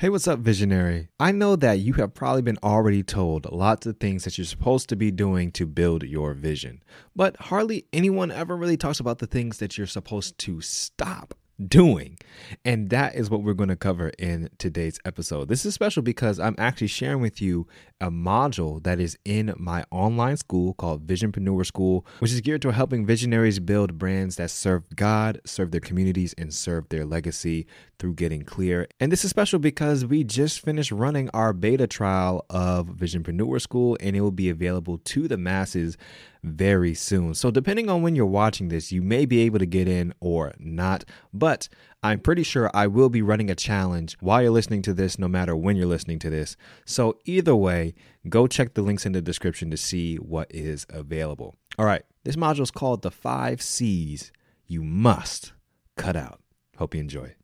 Hey, what's up, visionary? I know that you have probably been already told lots of things that you're supposed to be doing to build your vision, but hardly anyone ever really talks about the things that you're supposed to stop doing. And that is what we're going to cover in today's episode. This is special because I'm actually sharing with you a module that is in my online school called Visionpreneur School, which is geared to helping visionaries build brands that serve God, serve their communities, and serve their legacy through getting clear. And this is special because we just finished running our beta trial of Visionpreneur School, and it will be available to the masses very soon. So depending on when you're watching this, you may be able to get in or not, but I'm pretty sure I will be running a challenge while you're listening to this, no matter when you're listening to this. So either way, go check the links in the description to see what is available. All right, this module is called the 5 C's you must cut out. Hope you enjoy.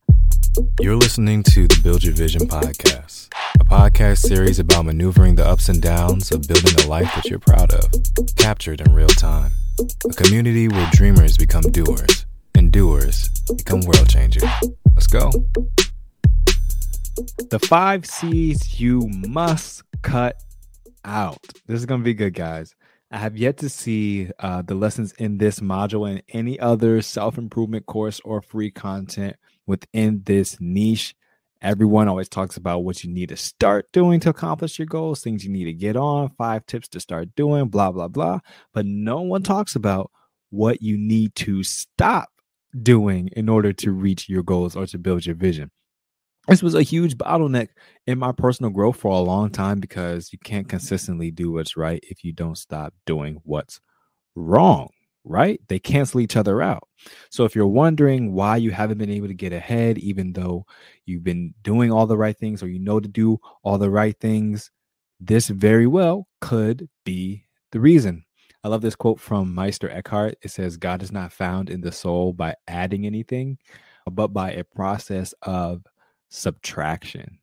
You're listening to the Build Your Vision podcast, a podcast series about maneuvering the ups and downs of building a life that you're proud of, captured in real time. A community where dreamers become doers and doers become world changers. Let's go. The 5 C's you must cut out. This is going to be good, guys. I have yet to see the lessons in this module and any other self-improvement course or free content within this niche. Everyone always talks about what you need to start doing to accomplish your goals, things you need to get on, 5 tips to start doing, blah, blah, blah. But no one talks about what you need to stop doing in order to reach your goals or to build your vision. This was a huge bottleneck in my personal growth for a long time because you can't consistently do what's right if you don't stop doing what's wrong, right? They cancel each other out. So if you're wondering why you haven't been able to get ahead, even though you've been doing all the right things or you know to do all the right things, this very well could be the reason. I love this quote from Meister Eckhart. It says, "God is not found in the soul by adding anything, but by a process of subtraction."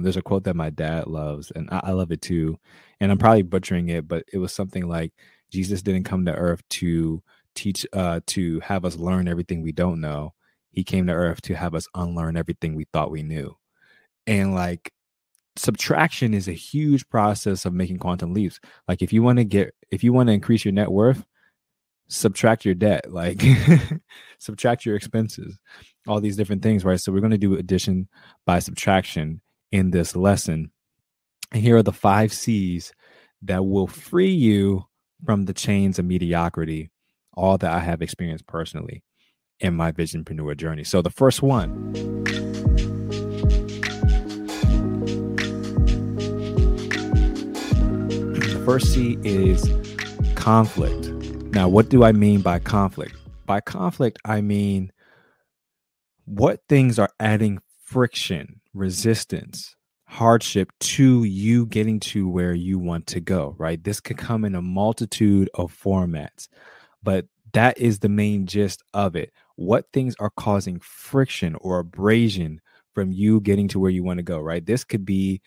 There's a quote that my dad loves, and I love it too. And I'm probably butchering it, but it was something like, Jesus didn't come to earth to teach, to have us learn everything we don't know. He came to earth to have us unlearn everything we thought we knew. And like, subtraction is a huge process of making quantum leaps. Like if you want to increase your net worth, subtract your debt, like subtract your expenses, all these different things, right? So we're going to do addition by subtraction in this lesson. And here are the 5 C's that will free you from the chains of mediocrity, all that I have experienced personally in my visionpreneur journey. So the first one, the first C is conflict. Now, what do I mean by conflict? By conflict, I mean what things are adding friction, resistance, hardship to you getting to where you want to go, right? This could come in a multitude of formats, but that is the main gist of it. What things are causing friction or abrasion from you getting to where you want to go, right? This could be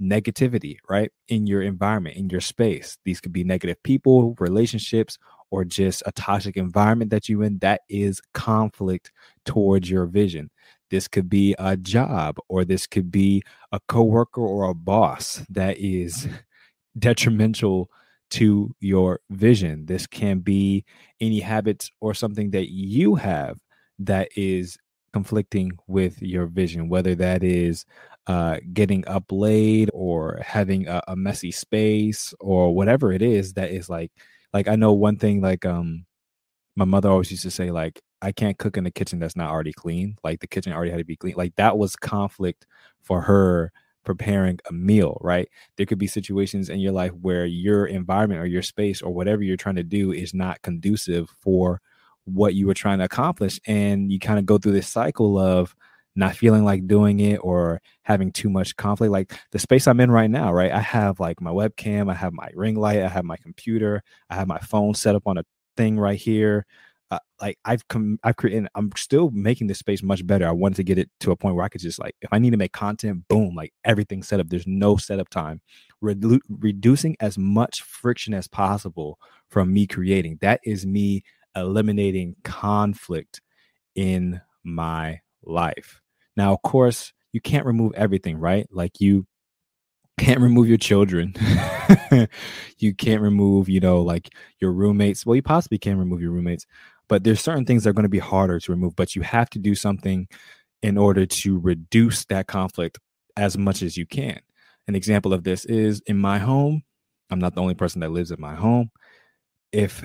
negativity, right? In your environment, in your space. These could be negative people, relationships, or just a toxic environment that you're in. That is conflict towards your vision. This could be a job, or this could be a coworker or a boss that is detrimental to your vision. This can be any habits or something that you have that is conflicting with your vision, whether that is getting up late or having a messy space or whatever it is that is like I know one thing, like my mother always used to say, like, I can't cook in the kitchen that's not already clean. Like the kitchen already had to be clean. Like that was conflict for her preparing a meal, right? There could be situations in your life where your environment or your space or whatever you're trying to do is not conducive for what you were trying to accomplish. And you kind of go through this cycle of not feeling like doing it or having too much conflict. Like the space I'm in right now, right? I have like my webcam, I have my ring light, I have my computer, I have my phone set up on a thing right here. I'm still making this space much better. I wanted to get it to a point where I could just like, if I need to make content, boom, like everything's set up. There's no setup time. Reducing as much friction as possible from me creating. That is me eliminating conflict in my life. Now, of course, you can't remove everything, right? Like you can't remove your children. You can't remove, you know, like your roommates. Well, you possibly can remove your roommates, but there's certain things that are going to be harder to remove, but you have to do something in order to reduce that conflict as much as you can. An example of this is in my home. I'm not the only person that lives in my home. If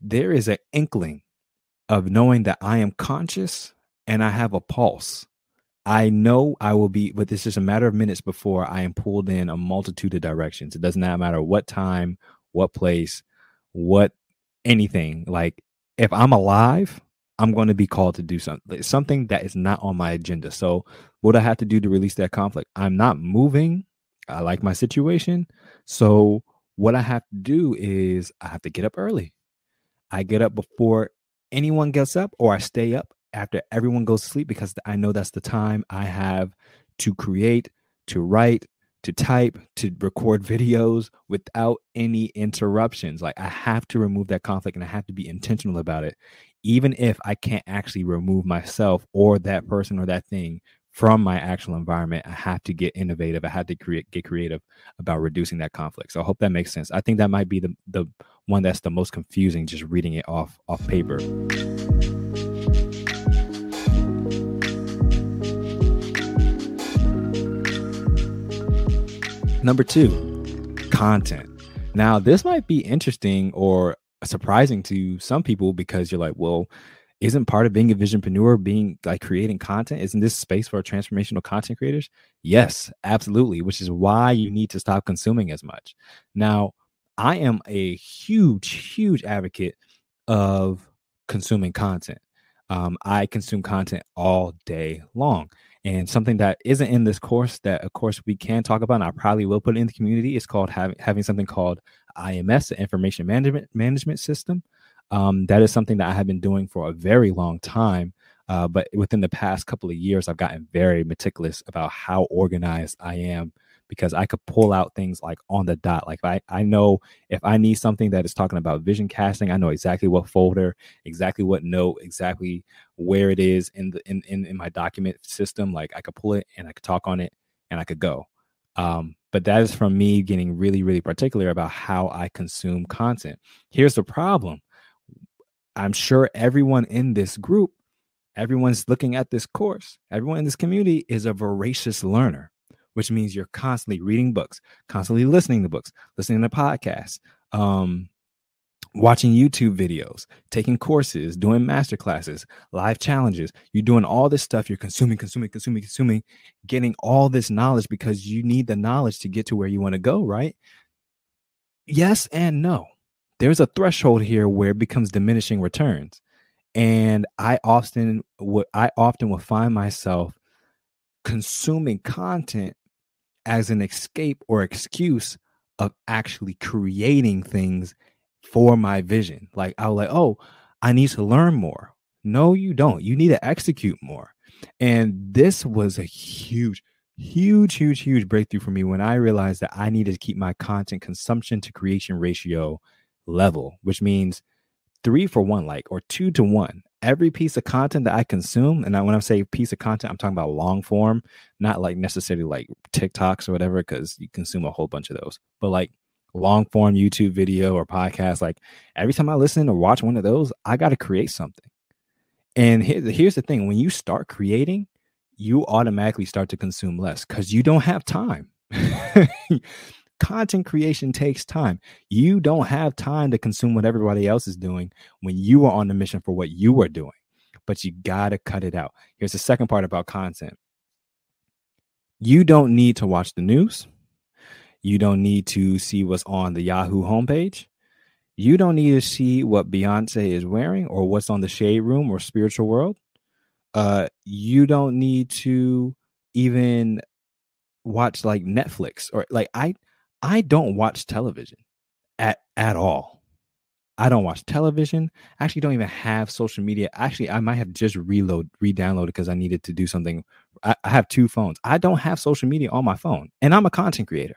there is an inkling of knowing that I am conscious and I have a pulse, I know I will be, but it's just a matter of minutes before I am pulled in a multitude of directions. It does not matter what time, what place, what anything. Like if I'm alive, I'm going to be called to do something that is not on my agenda. So what I have to do to release that conflict? I'm not moving. I like my situation. So what I have to do is I have to get up early. I get up before anyone gets up, or I stay up after everyone goes to sleep, because I know that's the time I have to create, to write, to type, to record videos without any interruptions. Like I have to remove that conflict and I have to be intentional about it, even if I can't actually remove myself or that person or that thing from my actual environment. I have to get innovative. I have to get creative about reducing that conflict. So I hope that makes sense. I think that might be the one that's the most confusing, just reading it off paper. Number 2, content. Now, this might be interesting or surprising to some people, because you're like, well, isn't part of being a visionpreneur being like creating content? Isn't this space for transformational content creators? Yes, absolutely. Which is why you need to stop consuming as much. Now, I am a huge, huge advocate of consuming content. I consume content all day long. And something that isn't in this course that, of course, we can talk about, and I probably will put it in the community, is called having something called IMS, the Information Management System. That is something that I have been doing for a very long time. But within the past couple of years, I've gotten very meticulous about how organized I am, because I could pull out things like on the dot. Like I know if I need something that is talking about vision casting, I know exactly what folder, exactly what note, exactly where it is in my document system. Like I could pull it and I could talk on it and I could go. But that is from me getting really, really particular about how I consume content. Here's the problem. I'm sure everyone in this group, everyone's looking at this course, everyone in this community is a voracious learner, which means you're constantly reading books, constantly listening to books, listening to podcasts, watching YouTube videos, taking courses, doing masterclasses, live challenges. You're doing all this stuff. You're consuming, getting all this knowledge, because you need the knowledge to get to where you want to go, right? Yes and no. There's a threshold here where it becomes diminishing returns. And I often will find myself consuming content as an escape or excuse of actually creating things for my vision. Like I was like, oh, I need to learn more. No, you don't. You need to execute more. And this was a huge breakthrough for me when I realized that I needed to keep my content consumption to creation ratio level, which means 3-for-1, like, or 2-to-1. Every piece of content that I consume, and when I say piece of content, I'm talking about long form, not like necessarily like TikToks or whatever, because you consume a whole bunch of those, but like long form YouTube video or podcast. Like every time I listen or watch one of those, I got to create something. And here's the thing. When you start creating, you automatically start to consume less, because you don't have time. Content creation takes time. You don't have time to consume what everybody else is doing when you are on the mission for what you are doing, but you got to cut it out. Here's the second part about content. You don't need to watch the news. You don't need to see what's on the Yahoo homepage. You don't need to see what Beyonce is wearing or what's on the Shade Room or Spiritual World. You don't need to even watch like Netflix or like I don't watch television at all. I don't watch television. I actually don't even have social media. Actually, I might have just re-downloaded because I needed to do something. I have 2 phones. I don't have social media on my phone, and I'm a content creator.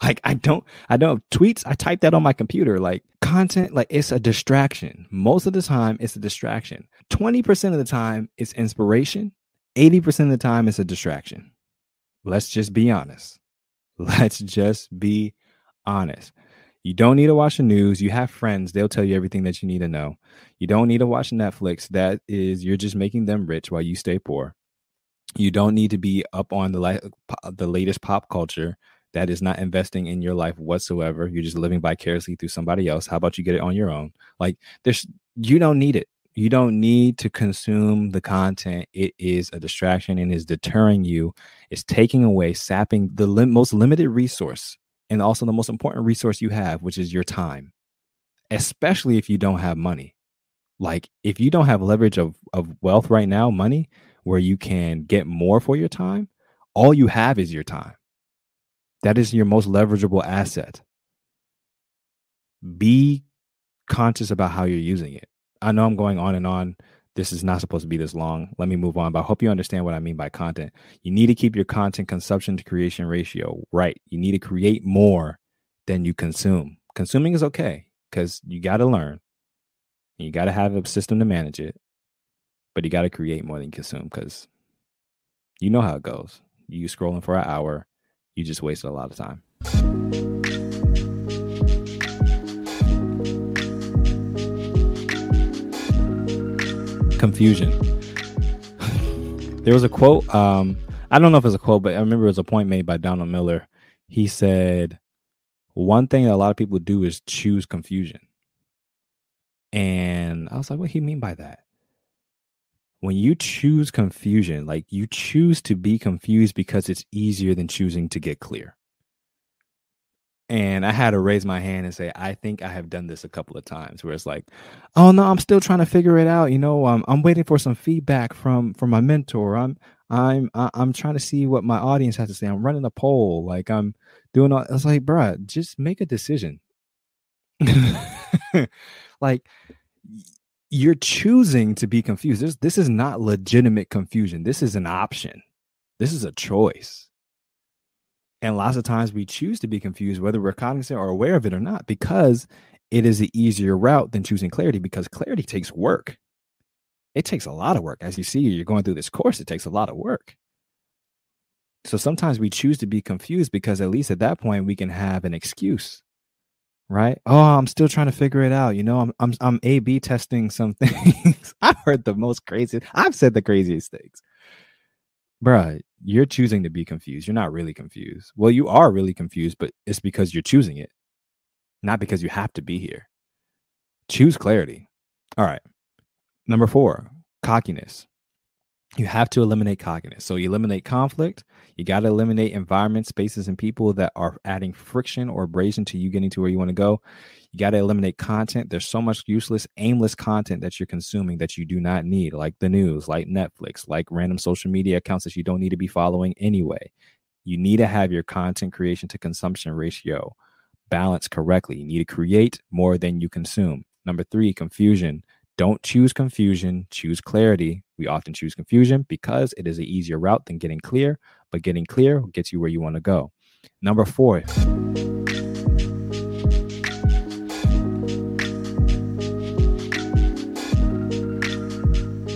Like I don't have tweets. I type that on my computer. Like content, like it's a distraction. Most of the time, it's a distraction. 20% of the time, it's inspiration. 80% of the time it's a distraction. Let's just be honest. Let's just be honest. You don't need to watch the news. You have friends. They'll tell you everything that you need to know. You don't need to watch Netflix. That is, you're just making them rich while you stay poor. You don't need to be up on the latest pop culture. That is not investing in your life whatsoever. You're just living vicariously through somebody else. How about you get it on your own? Like, you don't need it. You don't need to consume the content. It is a distraction and is deterring you. It's taking away, sapping the most limited resource and also the most important resource you have, which is your time, especially if you don't have money. Like, if you don't have leverage of wealth right now, money, where you can get more for your time, all you have is your time. That is your most leverageable asset. Be conscious about how you're using it. I know I'm going on and on. This is not supposed to be this long. Let me move on, but I hope you understand what I mean by content. You need to keep your content consumption to creation ratio right. You need to create more than you consume. Consuming is okay because you got to learn. You got to have a system to manage it, but you got to create more than you consume because you know how it goes. You scrolling for an hour. You just wasted a lot of time. Confusion. There was a quote. I don't know if it's a quote, but I remember it was a point made by Donald Miller. He said, one thing that a lot of people do is choose confusion. And I was like, what do he mean by that? When you choose confusion, like you choose to be confused because it's easier than choosing to get clear. And I had to raise my hand and say, I think I have done this a couple of times where it's like, oh, no, I'm still trying to figure it out. You know, I'm waiting for some feedback from my mentor. I'm trying to see what my audience has to say. I'm running a poll, like I'm doing all. I was like, bruh, just make a decision. Like, you're choosing to be confused. This is not legitimate confusion. This is an option. This is a choice. And lots of times we choose to be confused, whether we're cognizant or aware of it or not, because it is the easier route than choosing clarity, because clarity takes work. It takes a lot of work. As you see, you're going through this course, it takes a lot of work. So sometimes we choose to be confused because at least at that point we can have an excuse. Right? Oh, I'm still trying to figure it out. You know, I'm A/B testing some things. I've heard the most crazy. I've said the craziest things. Bruh, you're choosing to be confused. You're not really confused. Well, you are really confused, but it's because you're choosing it, not because you have to be here. Choose clarity. All right. Number 4, cockiness. You have to eliminate cockiness. So you eliminate conflict. You got to eliminate environments, spaces, and people that are adding friction or abrasion to you getting to where you want to go. You got to eliminate content. There's so much useless, aimless content that you're consuming that you do not need, like the news, like Netflix, like random social media accounts that you don't need to be following anyway. You need to have your content creation to consumption ratio balanced correctly. You need to create more than you consume. Number 3, confusion. Don't choose confusion, choose clarity. We often choose confusion because it is an easier route than getting clear, but getting clear gets you where you want to go. Number 4,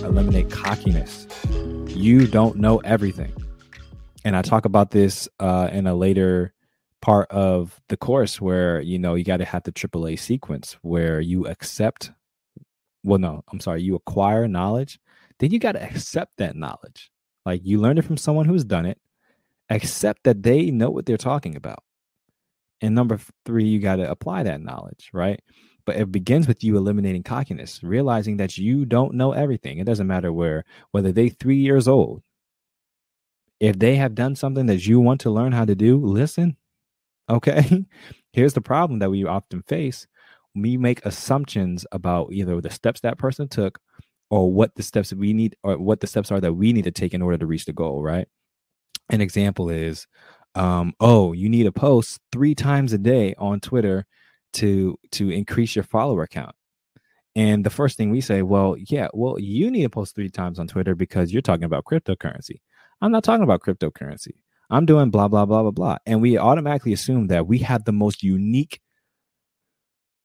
eliminate cockiness. You don't know everything. And I talk about this in a later part of the course where, you know, you got to have the AAA sequence where you accept. Well, no, I'm sorry. You acquire knowledge, then you got to accept that knowledge. Like, you learned it from someone who's done it, accept that they know what they're talking about. And number 3, you got to apply that knowledge, right? But it begins with you eliminating cockiness, realizing that you don't know everything. It doesn't matter whether they're 3 years old. If they have done something that you want to learn how to do, listen. Okay, here's the problem that we often face. We make assumptions about either the steps that person took or what the steps we need or what the steps are that we need to take in order to reach the goal, right? An example is, you need to post 3 times a day on Twitter to increase your follower count. And the first thing we say, well, you need to post 3 times on Twitter because you're talking about cryptocurrency. I'm not talking about cryptocurrency. I'm doing blah, blah, blah, blah, blah. And we automatically assume that we have the most unique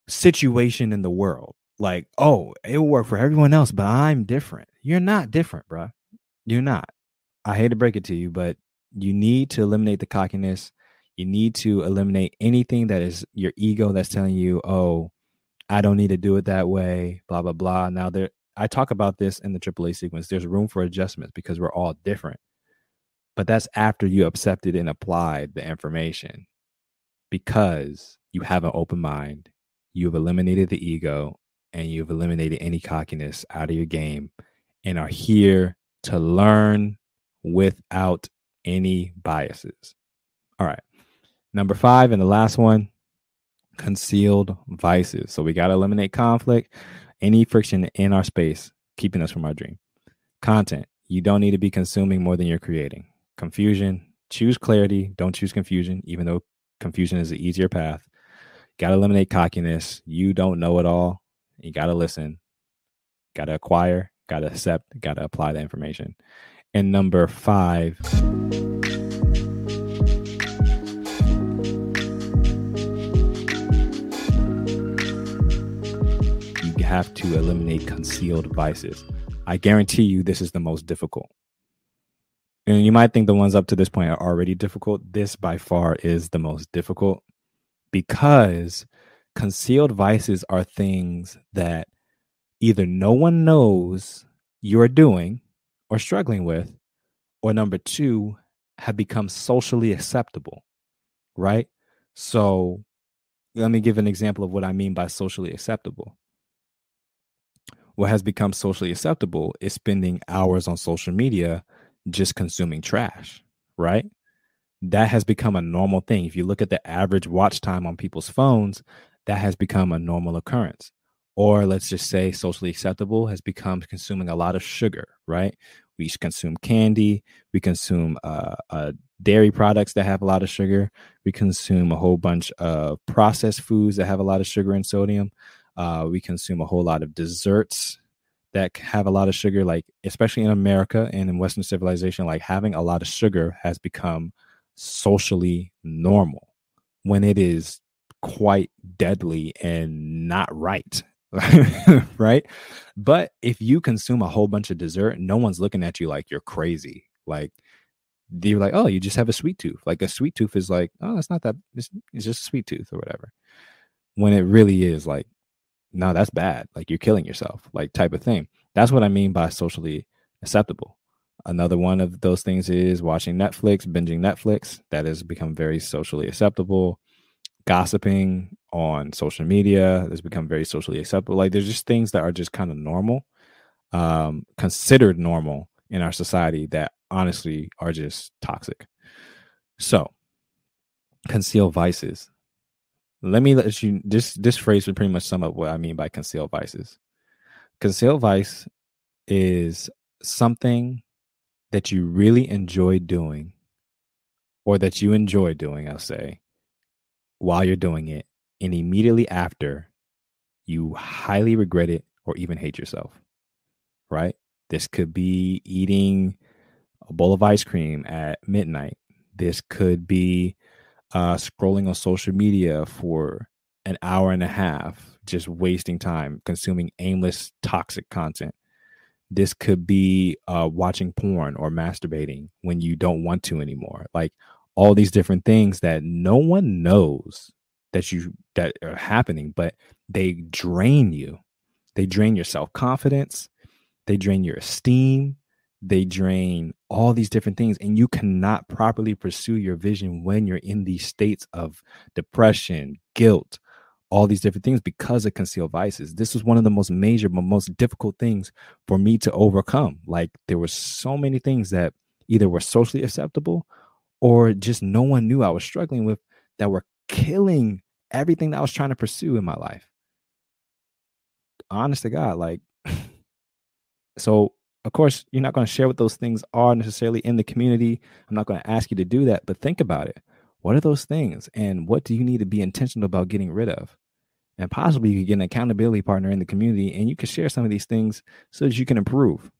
situation in the world. Like, oh, it will work for everyone else, but I'm different. You're not different, bro. You're not. I hate to break it to you, but you need to eliminate the cockiness. You need to eliminate anything that is your ego that's telling you, oh, I don't need to do it that way, blah, blah, blah. Now, there, I talk about this in the AAA sequence. There's room for adjustments because we're all different. But that's after you accepted and applied the information, because you have an open mind, you've eliminated the ego, and you've eliminated any cockiness out of your game, and are here to learn without any biases. All right. Number 5 and the last one, concealed vices. So we got to eliminate conflict, any friction in our space keeping us from our dream. Content. You don't need to be consuming more than you're creating. Confusion. Choose clarity. Don't choose confusion, even though confusion is the easier path. Got to eliminate cockiness. You don't know it all. You got to listen. Got to acquire. Got to accept. Got to apply the information. And number 5. You have to eliminate concealed vices. I guarantee you this is the most difficult. And you might think the ones up to this point are already difficult. This by far is the most difficult, because concealed vices are things that either no one knows you're doing or struggling with, or number 2, have become socially acceptable, right? So let me give an example of what I mean by socially acceptable. What has become socially acceptable is spending hours on social media just consuming trash, right? That has become a normal thing. If you look at the average watch time on people's phones, that has become a normal occurrence. Or let's just say socially acceptable has become consuming a lot of sugar, right? We consume candy. We consume dairy products that have a lot of sugar. We consume a whole bunch of processed foods that have a lot of sugar and sodium. We consume a whole lot of desserts that have a lot of sugar, like especially in America and in Western civilization, like having a lot of sugar has become socially normal when it is quite deadly and not right. Right. But if you consume a whole bunch of dessert, no one's looking at you like you're crazy. Like you're like, oh, you just have a sweet tooth. Like a sweet tooth is like, oh, it's not that. It's just a sweet tooth or whatever. When it really is like, no, that's bad. Like you're killing yourself, like type of thing. That's what I mean by socially acceptable. Another one of those things is watching Netflix, binging Netflix. That has become very socially acceptable. Gossiping on social media has become very socially acceptable. Like there's just things that are just kind of normal, considered normal in our society that honestly are just toxic. So conceal vices. Let me let you, this phrase would pretty much sum up what I mean by concealed vices. Concealed vice is something that you really enjoy doing, or that you enjoy doing, I'll say, while you're doing it, and immediately after you highly regret it or even hate yourself, right? This could be eating a bowl of ice cream at midnight. This could be scrolling on social media for an hour and a half, just wasting time, consuming aimless, toxic content. This could be watching porn or masturbating when you don't want to anymore. Like all these different things that no one knows that are happening, but they drain you. They drain your self-confidence. They drain your esteem. They drain all these different things, and you cannot properly pursue your vision when you're in these states of depression, guilt, all these different things because of concealed vices. This was one of the most major, but most difficult things for me to overcome. Like there were so many things that either were socially acceptable or just no one knew I was struggling with that were killing everything that I was trying to pursue in my life. Honest to God, like, so of course, you're not going to share what those things are necessarily in the community. I'm not going to ask you to do that, but think about it. What are those things? And what do you need to be intentional about getting rid of? And possibly you could get an accountability partner in the community, and you can share some of these things so that you can improve.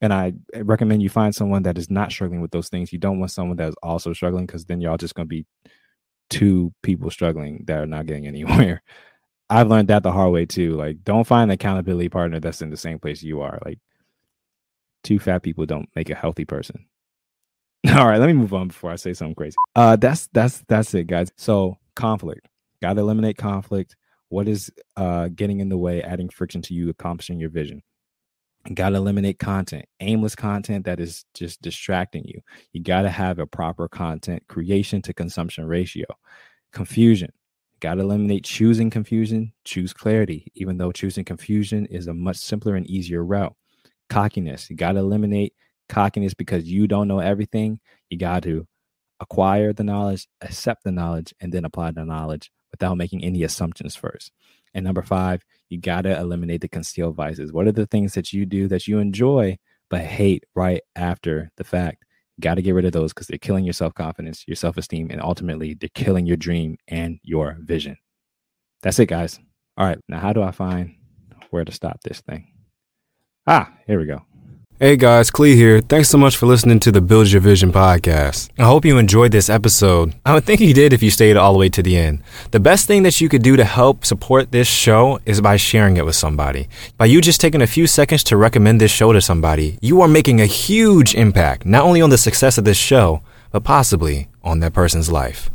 And I recommend you find someone that is not struggling with those things. You don't want someone that is also struggling, because then y'all just going to be 2 people struggling that are not getting anywhere. I've learned that the hard way too. Like, don't find an accountability partner that's in the same place you are. Like, 2 fat people don't make a healthy person. All right, let me move on before I say something crazy. That's it, guys. So conflict. Got to eliminate conflict. What is getting in the way, adding friction to you accomplishing your vision? Got to eliminate content, aimless content that is just distracting you. You got to have a proper content creation to consumption ratio. Confusion. Got to eliminate choosing confusion, choose clarity, even though choosing confusion is a much simpler and easier route. Cockiness. You got to eliminate cockiness because you don't know everything. You got to acquire the knowledge, accept the knowledge, and then apply the knowledge without making any assumptions first. And number 5, you got to eliminate the concealed vices. What are the things that you do that you enjoy but hate right after the fact? You got to get rid of those because they're killing your self-confidence, your self-esteem, and ultimately they're killing your dream and your vision. That's it, guys. All right. Now, how do I find where to stop this thing? Here we go. Hey guys, Clee here. Thanks so much for listening to the Build Your Vision podcast. I hope you enjoyed this episode. I would think you did if you stayed all the way to the end. The best thing that you could do to help support this show is by sharing it with somebody. By you just taking a few seconds to recommend this show to somebody, you are making a huge impact, not only on the success of this show, but possibly on that person's life.